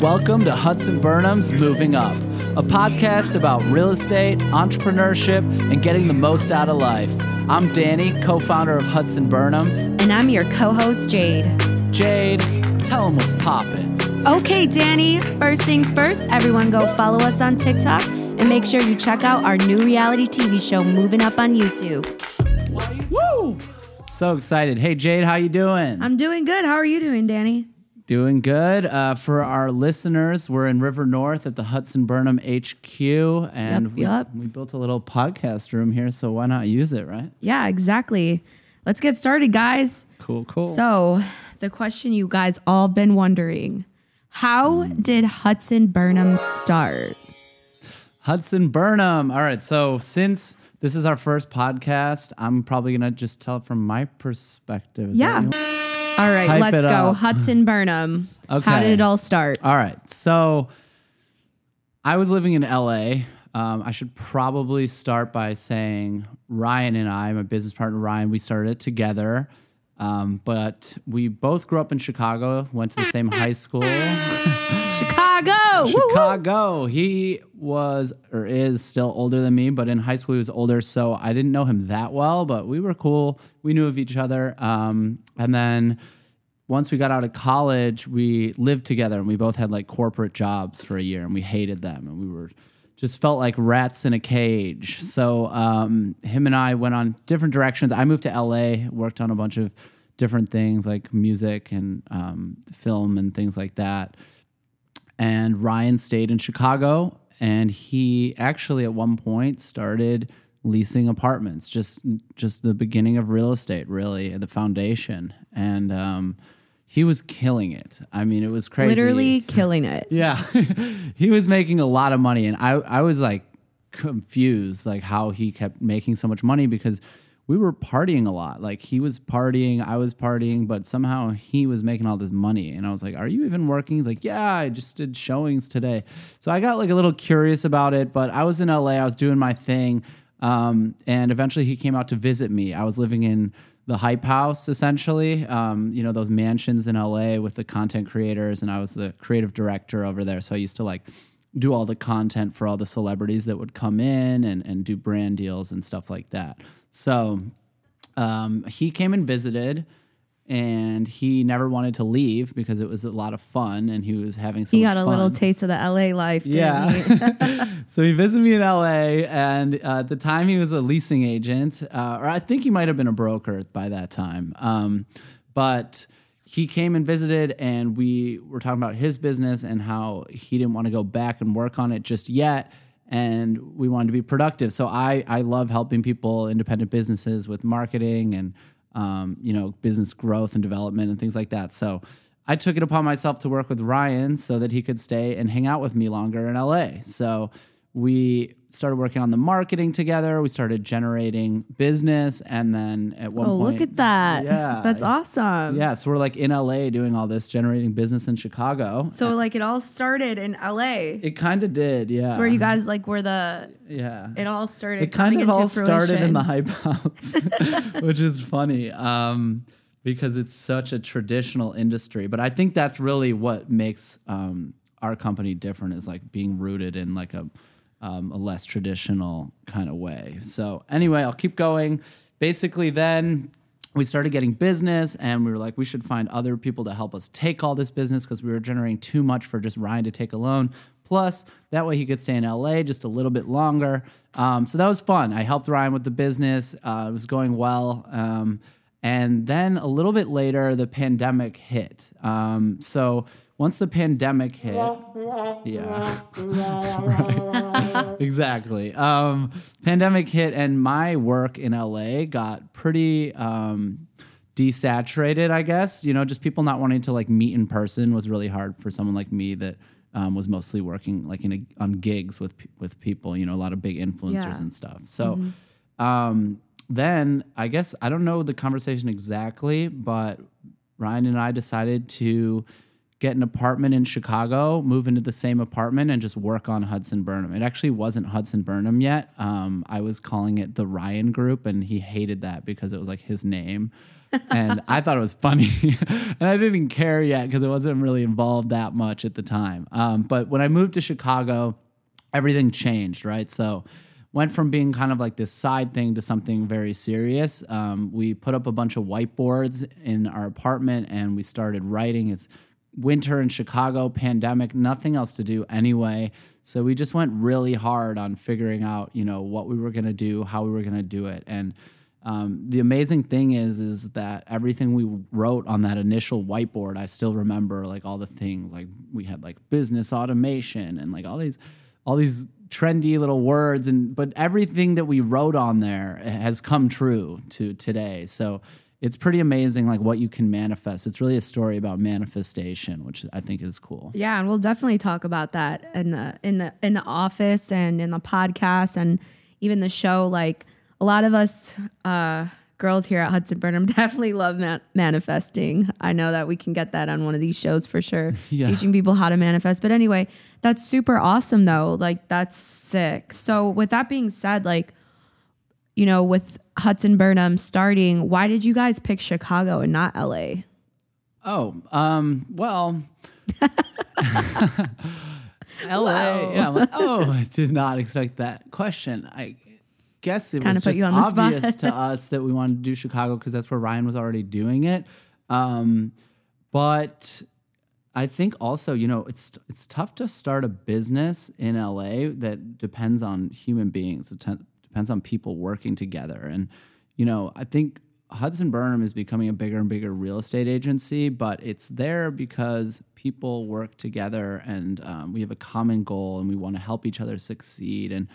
Welcome to Hudson Burnham's Moving Up, a podcast about real estate, entrepreneurship, and getting the most out of life. I'm Danny, co-founder of Hudson Burnham. And I'm your co-host, Jade. Jade, tell them what's poppin'. Okay, Danny. First things first, everyone go follow us on TikTok and make sure you check out our new reality TV show, Moving Up, on YouTube. Woo! So excited. Hey, Jade, how you doing? I'm doing good. How are you doing, Danny? Doing good. For our listeners, we're in River North at the Hudson Burnham HQ, and we built a little podcast room here, so why not use it, right? Yeah, exactly. Let's get started, guys. Cool. So the question you guys all been wondering, how did Hudson Burnham start? Hudson Burnham. All right, so since this is our first podcast, I'm probably going to just tell it from my perspective. All right, let's go. Up. Hudson Burnham. Okay. How did it all start? All right, so I was living in LA. I should probably start by saying Ryan and I, my business partner Ryan, we started it together. But we both grew up in Chicago, went to the same high school. Chicago. He was or is still older than me, but in high school he was older, so I didn't know him that well, but we were cool. We knew of each other. And then once we got out of college, we lived together, and we both had like corporate jobs for a year, and we hated them, and we were just felt like rats in a cage. So him and I went on different directions. I moved to LA, worked on a bunch of different things like music and film and things like that. And Ryan stayed in Chicago, and he actually at one point started leasing apartments, just the beginning of real estate, really, the foundation. And he was killing it. I mean, it was crazy. Literally killing it. Yeah. He was making a lot of money, and I was like confused like how he kept making so much money because we were partying a lot. Like he was partying, I was partying, but somehow he was making all this money. And I was like, are you even working? He's like, yeah, I just did showings today. So I got like a little curious about it, but I was in LA, I was doing my thing. And eventually he came out to visit me. I was living in the Hype House, essentially, you know, those mansions in LA with the content creators. And I was the creative director over there. So I used to like do all the content for all the celebrities that would come in and do brand deals and stuff like that. So he came and visited, and he never wanted to leave because it was a lot of fun, and he was having so much fun. He got a little taste of the LA life, didn't he? So he visited me in LA, and at the time he was a leasing agent, or I think he might have been a broker by that time. But he came and visited, and we were talking about his business and how he didn't want to go back and work on it just yet. And we wanted to be productive. So I love helping people, independent businesses, with marketing and, you know, business growth and development and things like that. So I took it upon myself to work with Ryan so that he could stay and hang out with me longer in LA. So we started working on the marketing together. We started generating business. And then at one point... Oh, look at that. Yeah. That's awesome. Yeah. So we're like in LA doing all this, generating business in Chicago. So like it all started in LA. It kind of did. Yeah. So where you guys like were the... Yeah. It all started. It kind of all started in the Hype House, which is funny because it's such a traditional industry. But I think that's really what makes our company different is like being rooted in like a less traditional kind of way. So anyway, I'll keep going. Basically, then we started getting business, and we were like, we should find other people to help us take all this business because we were generating too much for just Ryan to take alone. Plus, that way he could stay in LA just a little bit longer. So that was fun. I helped Ryan with the business. It was going well. And then a little bit later, the pandemic hit. So once the pandemic hit, yeah, right. Exactly. Pandemic hit, and my work in LA got pretty desaturated, I guess. You know, just people not wanting to like meet in person was really hard for someone like me that was mostly working like in on gigs with people. You know, a lot of big influencers and stuff. So then I guess I don't know the conversation exactly, but Ryan and I decided to get an apartment in Chicago, move into the same apartment, and just work on Hudson Burnham. It actually wasn't Hudson Burnham yet. I was calling it the Ryan Group, and he hated that because it was like his name. And I thought it was funny. And I didn't care yet because I wasn't really involved that much at the time. But when I moved to Chicago, everything changed, right? So went from being kind of like this side thing to something very serious. We put up a bunch of whiteboards in our apartment and we started writing. It's winter in Chicago, pandemic, nothing else to do anyway. So we just went really hard on figuring out, you know, what we were going to do, how we were going to do it. And the amazing thing is that everything we wrote on that initial whiteboard, I still remember like all the things. Like we had like business automation and like all these trendy little words, but everything that we wrote on there has come true to today. So it's pretty amazing, like what you can manifest. It's really a story about manifestation, which I think is cool. Yeah, and we'll definitely talk about that in the office and in the podcast and even the show. Like a lot of us girls here at Hudson Burnham definitely love manifesting. I know that we can get that on one of these shows for sure. Yeah. Teaching people how to manifest. But anyway, that's super awesome though. Like that's sick. So with that being said, like, you know, with Hudson Burnham starting, why did you guys pick Chicago and not LA? Oh, well, LA. Wow. Yeah, like, oh, I did not expect that question. I guess it was just obvious to us that we wanted to do Chicago because that's where Ryan was already doing it. But I think also, you know, it's tough to start a business in LA that depends on human beings. Depends on people working together. And, you know, I think Hudson Burnham is becoming a bigger and bigger real estate agency, but it's there because people work together and we have a common goal and we want to help each other succeed. And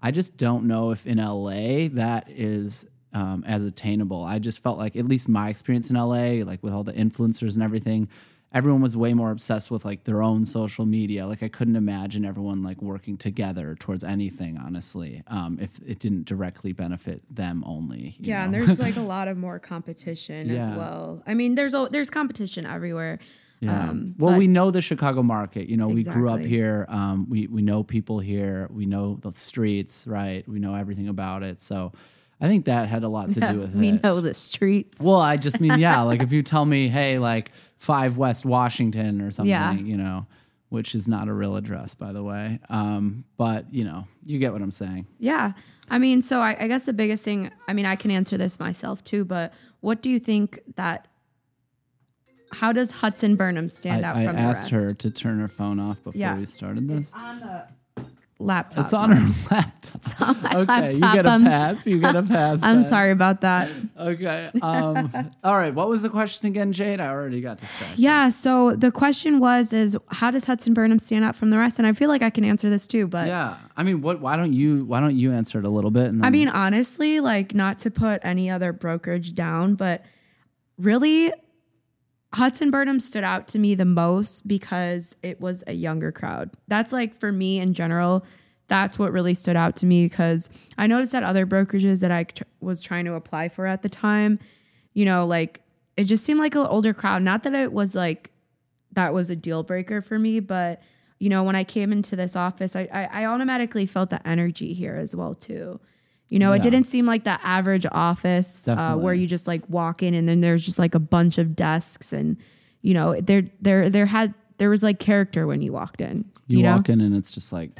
I just don't know if in LA that is as attainable. I just felt like, at least my experience in LA, like with all the influencers and everything, everyone was way more obsessed with like their own social media. Like I couldn't imagine everyone like working together towards anything, honestly, if it didn't directly benefit them only. Yeah, and there's like a lot of more competition as well. I mean, there's competition everywhere. Yeah. Well, we know the Chicago market. You know, exactly. We grew up here. We know people here. We know the streets, right? We know everything about it. So I think that had a lot to do with it. We know the streets. Well, I just mean, yeah, like if you tell me, hey, like 5 West Washington or something, you know, which is not a real address, by the way. But, you know, you get what I'm saying. Yeah. I mean, so I guess the biggest thing, I mean, I can answer this myself too, but what do you think that, how does Hudson Burnham stand out from the rest? I asked her to turn her phone off before we started this. It's on the laptop. It's on her laptop. It's on my laptop. You get a pass. I'm sorry about that. Okay. All right. What was the question again, Jade? I already got distracted. Yeah. So the question was, how does Hudson Burnham stand out from the rest? And I feel like I can answer this too, but yeah. I mean, why don't you answer it a little bit? And then I mean, honestly, like not to put any other brokerage down, but really Hudson Burnham stood out to me the most because it was a younger crowd. That's like for me in general, that's what really stood out to me because I noticed that other brokerages that I was trying to apply for at the time, you know, like it just seemed like an older crowd. Not that it was like, that was a deal breaker for me, but you know, when I came into this office, I automatically felt the energy here as well too. You know, It didn't seem like the average office where you just like walk in and then there's just like a bunch of desks and, you know, there was like character when you walked in. You walk in and it's just like,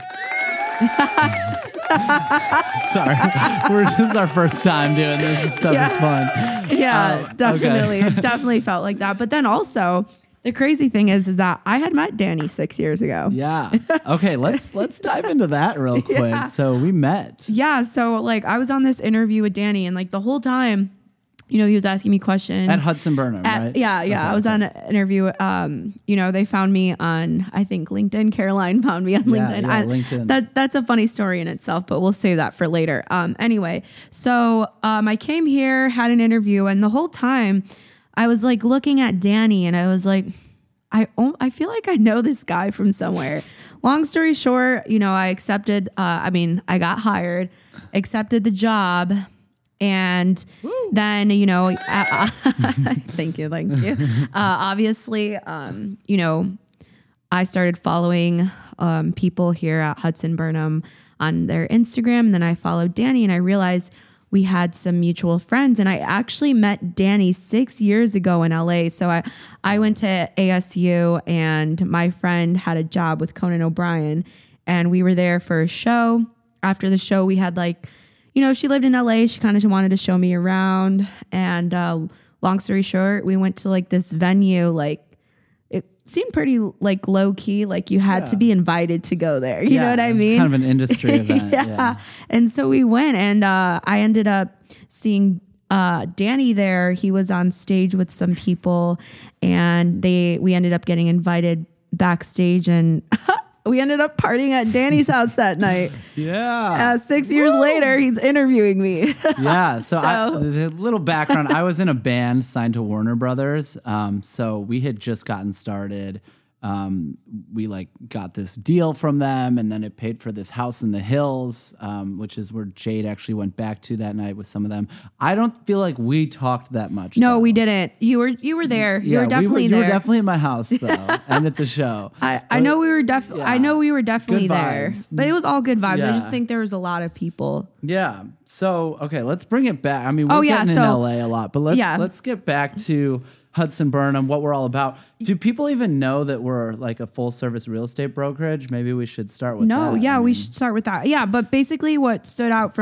sorry, this is our first time doing this. This stuff is fun. Yeah, definitely. Okay. Definitely felt like that. But then also the crazy thing is that I had met Danny 6 years ago. Yeah. Okay. Let's dive into that real quick. Yeah. So we met. Yeah. So like I was on this interview with Danny and like the whole time, you know, he was asking me questions. At Hudson Burnham, right? Yeah. Yeah. Okay, I was on an interview. You know, they found me on, I think LinkedIn. Caroline found me on LinkedIn. Yeah, LinkedIn. That's a funny story in itself, but we'll save that for later. Anyway, so, I came here, had an interview and the whole time, I was like looking at Danny and I was like, I feel like I know this guy from somewhere. Long story short, you know, I accepted, I got hired, accepted the job. And Woo. Then, you know, thank you. Obviously, you know, I started following people here at Hudson Burnham on their Instagram. And then I followed Danny and I realized we had some mutual friends, and I actually met Danny 6 years ago in LA. So I went to ASU, and my friend had a job with Conan O'Brien, and we were there for a show. After the show, we had she lived in LA. She kind of wanted to show me around, and long story short, we went to this venue, seemed pretty low key, you had to be invited to go there. You know what I mean? It's kind of an industry event. Yeah. And so we went, and I ended up seeing Danny there. He was on stage with some people, and we ended up getting invited backstage, and we ended up partying at Danny's house that night. Yeah. 6 years later, he's interviewing me. Yeah. A little background. I was in a band signed to Warner Brothers. So we had just gotten started. We got this deal from them, and then it paid for this house in the hills, which is where Jade actually went back to that night with some of them. I don't feel like we talked that much. No, though. We didn't. You were there. Yeah, you were definitely there. You were definitely in my house though, and at the show. I know we were definitely there, but it was all good vibes. Yeah. I just think there was a lot of people. Yeah. So okay, let's bring it back. I mean, we're getting in LA a lot, but let's get back to Hudson Burnham, what we're all about. Do people even know that we're a full service real estate brokerage? Maybe we should start with that. No, yeah, we should start with that. Yeah, but basically what stood out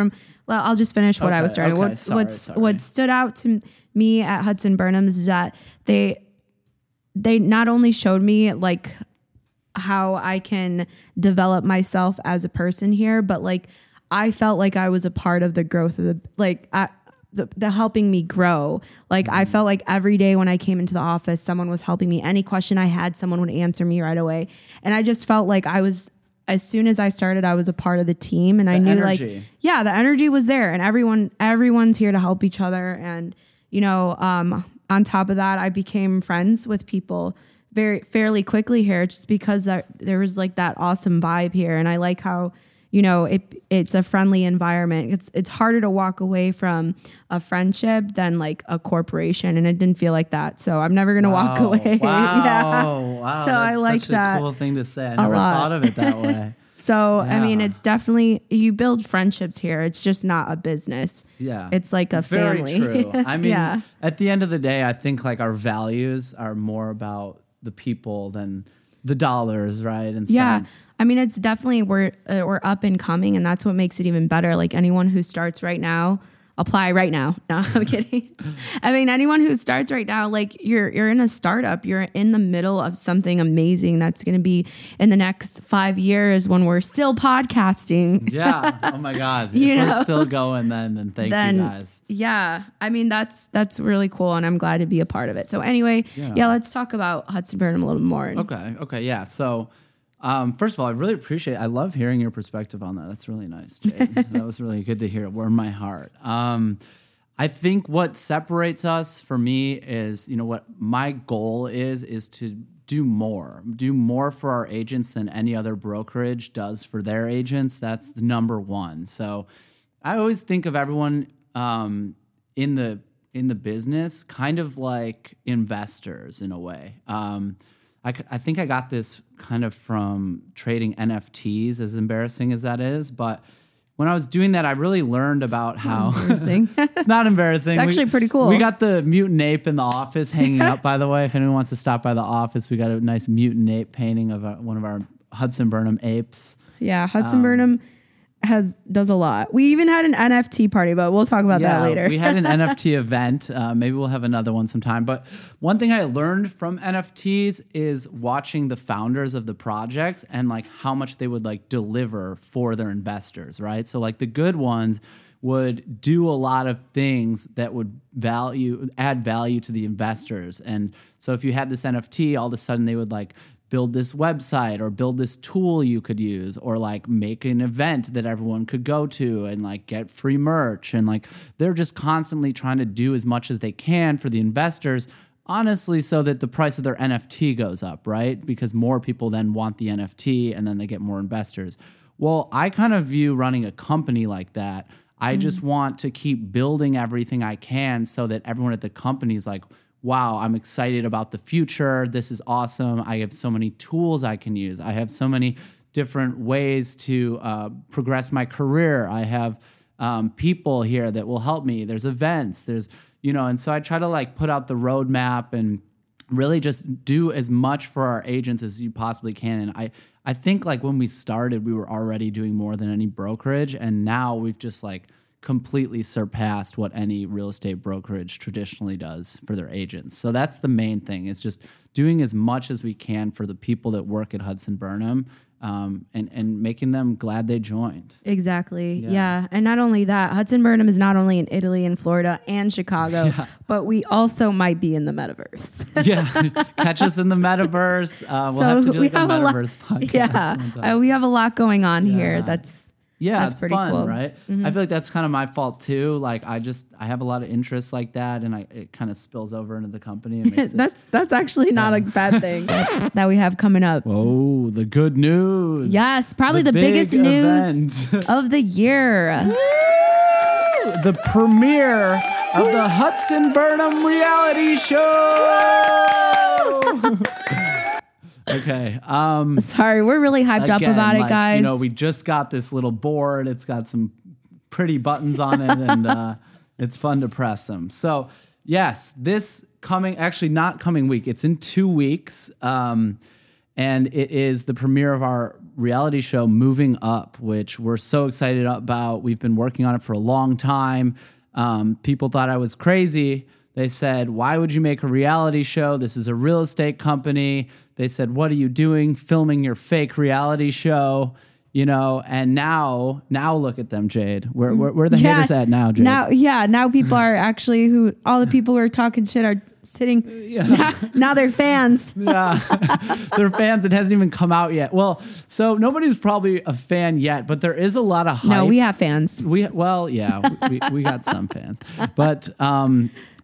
I'll just finish what I was starting. Okay, what stood out to me at Hudson Burnham is that they not only showed me how I can develop myself as a person here, but I felt like I was a part of the growth of the helping me grow. I felt like every day when I came into the office, someone was helping me. Any question I had, someone would answer me right away. And I just felt like I was, as soon as I started, I was a part of the team, and I knew the energy was there, and everyone's here to help each other. And, on top of that, I became friends with people fairly quickly here, just because there was that awesome vibe here. And I like how, it's a friendly environment. It's harder to walk away from a friendship than a corporation, and it didn't feel like that. So I'm never gonna walk away. Wow, yeah. Wow. So that's such a cool thing to say. I never thought of it that way. So yeah. I mean, it's definitely, you build friendships here. It's just not a business. Yeah, it's a family. Very true. I mean, at the end of the day, I think our values are more about the people than the dollars, right? And cents. I mean, it's definitely, we're up and coming, and that's what makes it even better. Anyone who starts right now, apply right now. No, I'm kidding. I mean, anyone who starts right now, you're in a startup, you're in the middle of something amazing that's going to be in the next 5 years when we're still podcasting. Yeah. Oh my God. If we're still going then thank you guys. Yeah. I mean, that's really cool, and I'm glad to be a part of it. So anyway, let's talk about Hudson Burnham a little more. Okay. Yeah. So first of all, I really I love hearing your perspective on that. That's really nice, Jade. That was really good to hear. It warmed my heart. I think what separates us for me is, what my goal is to do more for our agents than any other brokerage does for their agents. That's the number one. So I always think of everyone in the business kind of like investors in a way. I think I got this kind of from trading NFTs, as embarrassing as that is. But when I was doing that, I really learned about how it's not embarrassing. It's actually pretty cool. We got the Mutant Ape in the office hanging up, by the way. If anyone wants to stop by the office, we got a nice Mutant Ape painting of one of our Hudson Burnham apes. Yeah, Hudson Burnham does a lot. We even had an NFT party, but we'll talk about that later. We had an NFT event. Maybe we'll have another one sometime. But one thing I learned from NFTs is watching the founders of the projects and how much they would deliver for their investors, right? So the good ones would do a lot of things that would add value to the investors. And so if you had this NFT, all of a sudden they would build this website or build this tool you could use, or make an event that everyone could go to and get free merch. And they're just constantly trying to do as much as they can for the investors, honestly, so that the price of their NFT goes up, right? Because more people then want the NFT, and then they get more investors. Well, I kind of view running a company like that. I just want to keep building everything I can so that everyone at the company is wow, I'm excited about the future. This is awesome. I have so many tools I can use. I have so many different ways to progress my career. I have people here that will help me. There's events, there's, you know, and so I try to like put out the roadmap and really just do as much for our agents as you possibly can. And I think like when we started, we were already doing more than any brokerage. And now we've just like completely surpassed what any real estate brokerage traditionally does for their agents. So that's the main thing. It's just doing as much as we can for the people that work at Hudson Burnham. And making them glad they joined. Exactly. Yeah. And not only that, Hudson Burnham is not only in Italy and Florida and Chicago, but we also might be in the metaverse. Catch us in the metaverse. We'll have to do like a metaverse podcast. Yeah. We have a lot going on here. That's pretty fun, cool. Right? Mm-hmm. I feel like that's kind of my fault too. Like I have a lot of interests like that, and it kind of spills over into the company. And makes that's actually not a bad thing that we have coming up. Oh, the good news. Yes, probably the biggest news of the year. The premiere of the Hudson Burnham reality show. Okay. Sorry, we're really hyped up about it, guys. You know, we just got this little board. It's got some pretty buttons on it, and it's fun to press them. So, yes, not coming week. It's in 2 weeks, and it is the premiere of our reality show, Moving Up, which we're so excited about. We've been working on it for a long time. People thought I was crazy. They said, why would you make a reality show? This is a real estate company. They said, what are you doing? Filming your fake reality show, you know? And now look at them, Jade. Where are the haters at now, Jade? Now people are actually all the people who are talking shit are sitting. Yeah. Now they're fans. Yeah, they're fans. It hasn't even come out yet. Well, so nobody's probably a fan yet, but there is a lot of hype. No, we have fans. We got some fans, but,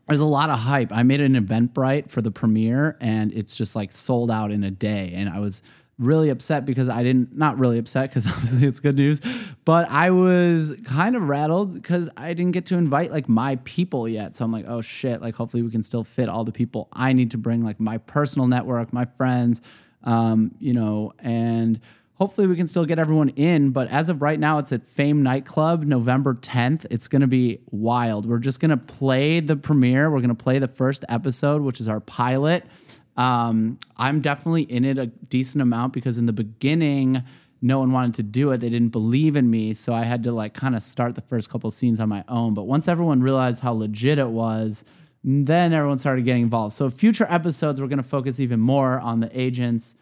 there's a lot of hype. I made an Eventbrite for the premiere, and it's just like sold out in a day. And I was really upset because not really upset because obviously it's good news, but I was kind of rattled because I didn't get to invite like my people yet. So I'm like, oh shit, like hopefully we can still fit all the people I need to bring, like my personal network, my friends, you know, and hopefully we can still get everyone in, but as of right now, it's at Fame Nightclub, November 10th. It's going to be wild. We're just going to play the premiere. We're going to play the first episode, which is our pilot. I'm definitely in it a decent amount because in the beginning, no one wanted to do it. They didn't believe in me, so I had to like kind of start the first couple scenes on my own. But once everyone realized how legit it was, then everyone started getting involved. So future episodes, we're going to focus even more on the agents.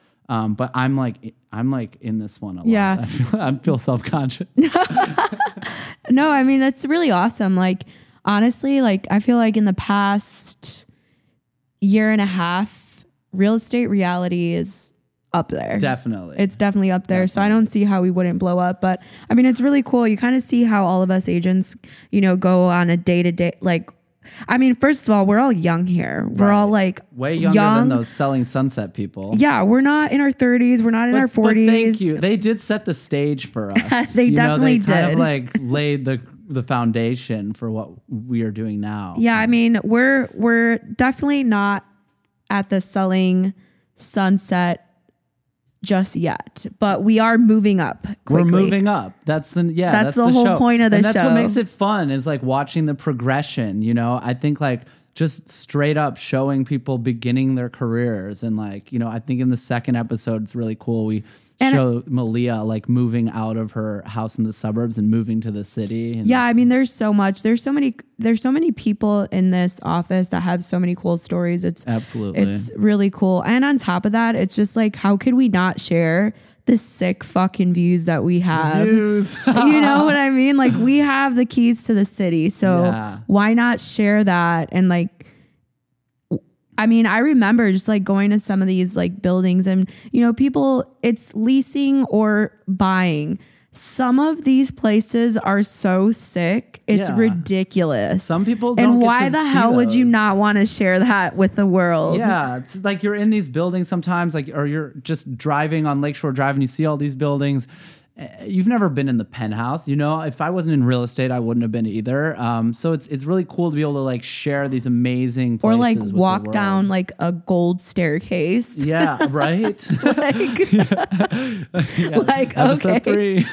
But I'm like in this one a lot. Yeah. I feel self-conscious. No, I mean, that's really awesome. Like, honestly, like I feel like in the past year and a half, real estate reality is up there. Definitely. It's definitely up there. Definitely. So I don't see how we wouldn't blow up, but I mean, it's really cool. You kind of see how all of us agents, you know, go on a day to day, like, I mean, first of all, we're all young here. We're all like way younger than those Selling Sunset people. Yeah, we're not in our 30s. We're not in our 40s. But thank you. They did set the stage for us. They kind of like laid the foundation for what we are doing now. Yeah, I mean, we're definitely not at the Selling Sunset just yet, but we are moving up quickly. We're moving up. That's the whole point of the show. And that's what makes it fun is like watching the progression, you know. I think like just straight up showing people beginning their careers and like, you know, I think in the second episode it's really cool. We show Malia like moving out of her house in the suburbs and moving to the city. And yeah, I mean, there's so many people in this office that have so many cool stories. It's really cool. And on top of that, it's just like, how could we not share the sick fucking views that we have? You know what I mean? Like we have the keys to the city, so why not share that? And like, I mean, I remember just like going to some of these like buildings and, you know, people, it's leasing or buying. Some of these places are so sick. It's ridiculous. Some people don't. And why the hell would you not want to share that with the world? Yeah. It's like you're in these buildings sometimes, like, or you're just driving on Lakeshore Drive and you see all these buildings. You've never been in the penthouse. You know, if I wasn't in real estate, I wouldn't have been either. So it's really cool to be able to like share these amazing places. Or like with walk down like a gold staircase. Yeah, right? Like, yeah. Like episode okay. 3.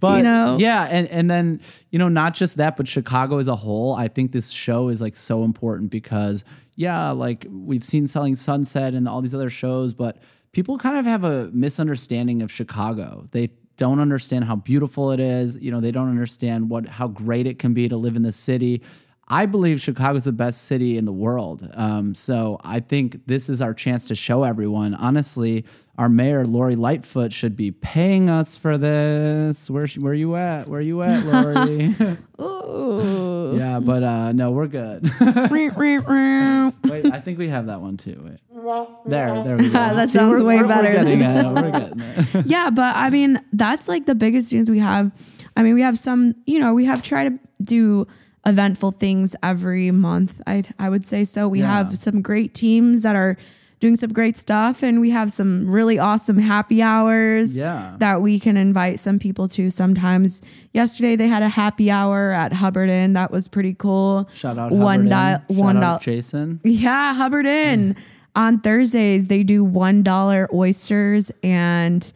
But you know. Yeah, and then, you know, not just that, but Chicago as a whole, I think this show is like so important because, yeah, like we've seen Selling Sunset and all these other shows, but people kind of have a misunderstanding of Chicago. They don't understand how beautiful it is. You know, they don't understand how great it can be to live in the city. I believe Chicago's the best city in the world. So I think this is our chance to show everyone. Honestly, our mayor, Lori Lightfoot, should be paying us for this. Where you at? Where you at, Lori? Ooh. Yeah, but no, we're good. Wait, I think we have that one too. Wait. There we go. That See, sounds way better. We're getting it. Yeah, but I mean, that's like the biggest things we have. I mean, we have some, you know, we have tried to do eventful things every month. I would say so. We have some great teams that are doing some great stuff, and we have some really awesome happy hours that we can invite some people to sometimes. Yesterday they had a happy hour at Hubbard Inn. That was pretty cool. Shout out Hubbard Inn. Jason. Yeah, Hubbard Inn. On Thursdays they do $1 oysters and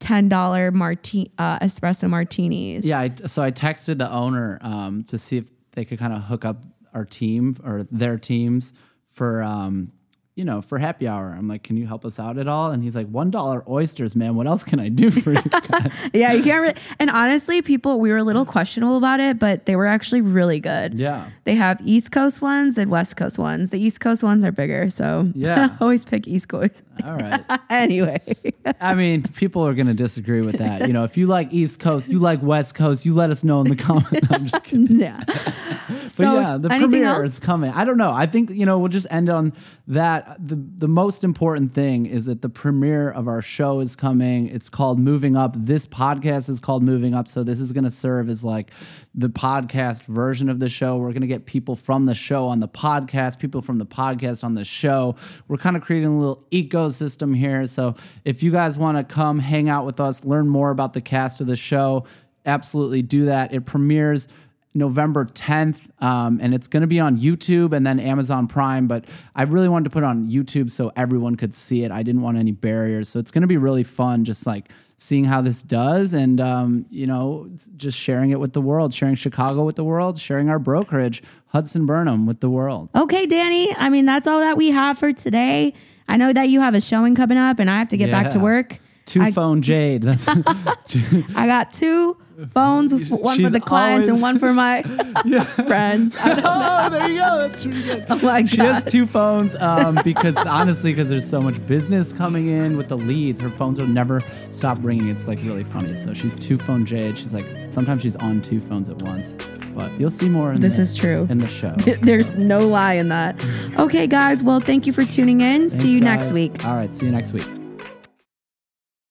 $10 espresso martinis. Yeah, so I texted the owner to see if they could kind of hook up our team or their teams for, you know, for happy hour. I'm like, can you help us out at all? And he's like, $1 oysters, man. What else can I do for you guys? Yeah, you can't really. And honestly, people, we were a little questionable about it, but they were actually really good. Yeah. They have East Coast ones and West Coast ones. The East Coast ones are bigger. So yeah, always pick East Coast. All right. Anyway. I mean, people are going to disagree with that. You know, if you like East Coast, you like West Coast, you let us know in the comments. I'm just kidding. Yeah. But so yeah, the premiere is coming. I don't know. I think, you know, we'll just end on that. The most important thing is that the premiere of our show is coming. It's called Moving Up. This podcast is called Moving Up. So this is going to serve as like the podcast version of the show. We're going to get people from the show on the podcast, people from the podcast on the show. We're kind of creating a little ecosystem here. So if you guys want to come hang out with us, learn more about the cast of the show, absolutely do that. It premieres November 10th, and it's going to be on YouTube and then Amazon Prime, but I really wanted to put it on YouTube so everyone could see it. I didn't want any barriers, so it's going to be really fun just like seeing how this does and, you know, just sharing it with the world, sharing Chicago with the world, sharing our brokerage, Hudson Burnham, with the world. Okay, Danny, I mean, that's all that we have for today. I know that you have a showing coming up, and I have to get back to work. Two-phone Jade. I got two phones, one for the clients and one for my friends. Oh, there you go. That's really good. Oh my God. She has two phones because honestly, because there's so much business coming in with the leads, her phones will never stop ringing. It's like really funny. So she's two-phone Jade. She's like, sometimes she's on two phones at once, but you'll see more. In the show. There's no lie in that. Okay, guys. Well, thank you for tuning in. Thanks, see you guys. Next week. All right. See you next week.